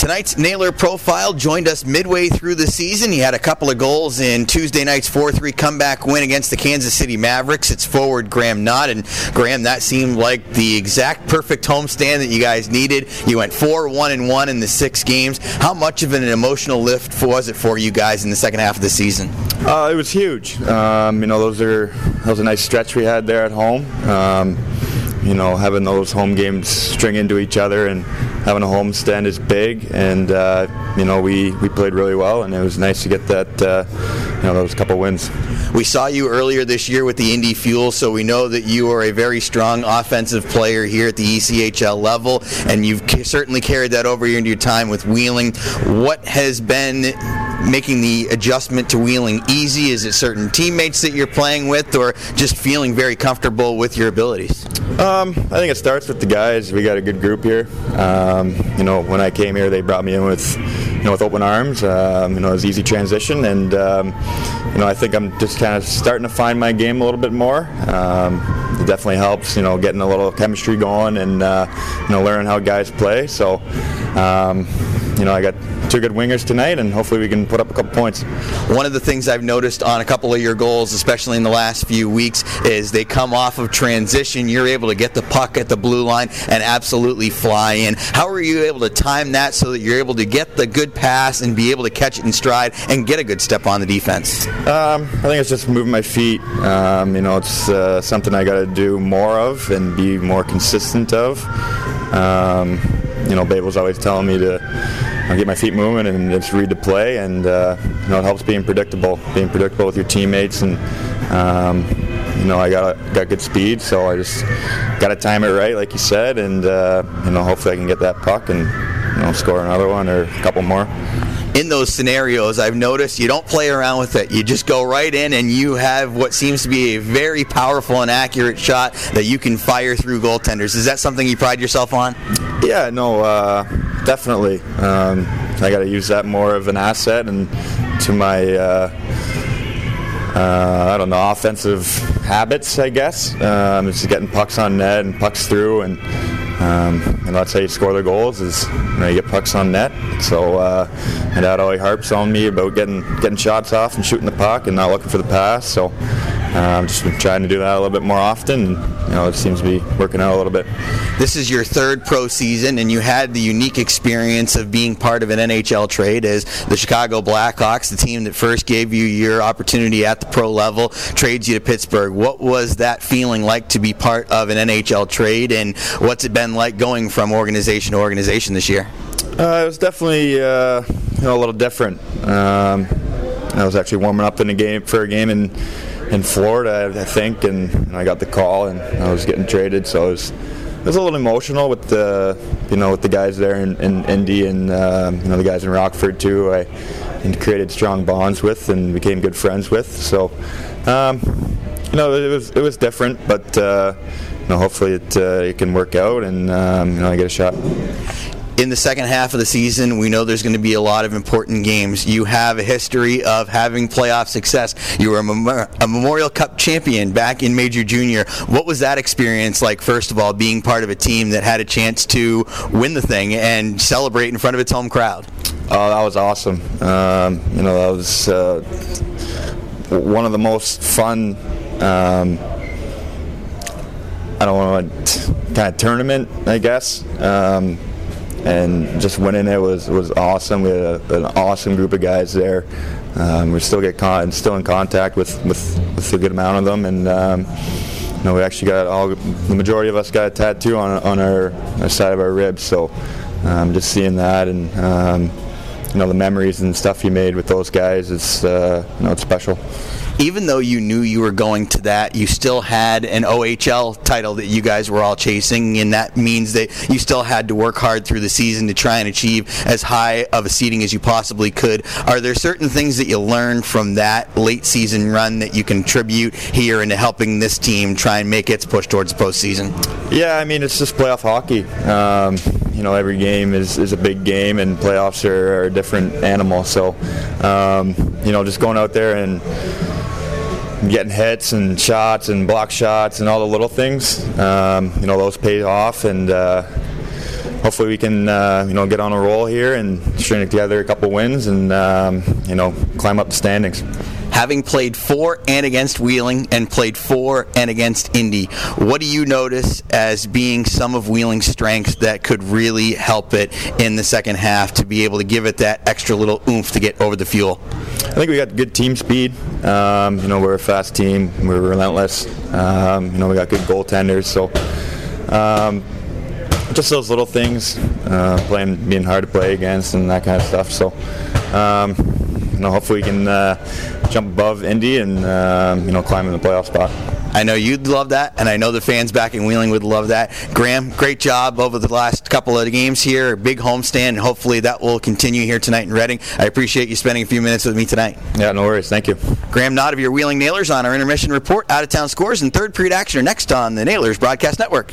Tonight's Nailer profile joined us midway through the season. He had a couple of goals in Tuesday night's 4-3 comeback win against the Kansas City Mavericks. It's forward Graham Knott. And Graham, that seemed like the exact perfect homestand that you guys needed. You went 4-1-1 in the 6 games. How much of an emotional lift was it for you guys in the second half of the season? It was huge. That was a nice stretch we had there at home. Having those home games string into each other and having a home stand is big, and we played really well, and it was nice to get that those couple wins. We saw you earlier this year with the Indy Fuel, so we know that you are a very strong offensive player here at the ECHL level, and you've certainly carried that over into your time with Wheeling. What has been making the adjustment to Wheeling easy? Is it certain teammates that you're playing with, or just feeling very comfortable with your abilities? I think it starts with the guys. We got a good group here. When I came here, they brought me in with open arms. It was easy transition, and I think I'm just kind of starting to find my game a little bit more. It definitely helps, getting a little chemistry going and learning how guys play. So, I got 2 good wingers tonight, and hopefully we can put up a couple points. One of the things I've noticed on a couple of your goals, especially in the last few weeks, is they come off of transition. You're able to get the puck at the blue line and absolutely fly in. How are you able to time that so that you're able to get the good pass and be able to catch it in stride and get a good step on the defense? I think it's just moving my feet. It's something I got to do more of and be more consistent of. Babel's always telling me to get my feet moving and just read the play, and it helps being predictable with your teammates, and I got good speed, so I just got to time it right, like you said, and hopefully I can get that puck and score another one or a couple more. In those scenarios, I've noticed you don't play around with it. You just go right in, and you have what seems to be a very powerful and accurate shot that you can fire through goaltenders. Is that something you pride yourself on? Yeah, no, definitely. I got to use that more of an asset and to my offensive habits, I guess. It's getting pucks on net and pucks through, and that's how you score the goals, is you get pucks on net. So my dad always harps on me about getting shots off and shooting the puck and not looking for the pass. So I'm just trying to do that a little bit more often, and it seems to be working out a little bit. This is your 3rd pro season, and you had the unique experience of being part of an NHL trade as the Chicago Blackhawks, the team that first gave you your opportunity at the pro level, trades you to Pittsburgh. What was that feeling like to be part of an NHL trade, and what's it been like going from organization to organization this year? It was definitely a little different. I was actually warming up for a game in Florida, I think, and I got the call, and I was getting traded, so it was a little emotional with the guys there in Indy, and the guys in Rockford too. I created strong bonds with and became good friends with. So it was different, but. Hopefully it can work out, and I get a shot. In the second half of the season, we know there's going to be a lot of important games. You have a history of having playoff success. You were a Memorial Cup champion back in Major Junior. What was that experience like, first of all, being part of a team that had a chance to win the thing and celebrate in front of its home crowd? Oh, that was awesome. That was one of the most fun tournament, I guess, and just winning it was awesome. We had an awesome group of guys there. We still still in contact with a good amount of them, and we actually got the majority of us got a tattoo on our side of our ribs. So just seeing that, and the memories and stuff you made with those guys, it's it's special. Even though you knew you were going to that, you still had an OHL title that you guys were all chasing, and that means that you still had to work hard through the season to try and achieve as high of a seeding as you possibly could. Are there certain things that you learned from that late season run that you contribute here into helping this team try and make its push towards the postseason? Yeah, it's just playoff hockey. Every game is a big game, and playoffs are a different animal. So, just going out there and getting hits and shots and block shots and all the little things, those pay off, and hopefully we can get on a roll here and string together a couple wins and climb up the standings. Having played for and against Wheeling and played for and against Indy, what do you notice as being some of Wheeling's strengths that could really help it in the second half to be able to give it that extra little oomph to get over the fuel? I think we got good team speed. We're a fast team. We're relentless. We got good goaltenders. So just those little things, being hard to play against and that kind of stuff. So. Hopefully we can jump above Indy and climb in the playoff spot. I know you'd love that, and I know the fans back in Wheeling would love that. Graham, great job over the last couple of games here. Big homestand, and hopefully that will continue here tonight in Reading. I appreciate you spending a few minutes with me tonight. Yeah, no worries. Thank you. Graham Knott of your Wheeling Nailers on our intermission report. Out-of-town scores and third period action are next on the Nailers Broadcast Network.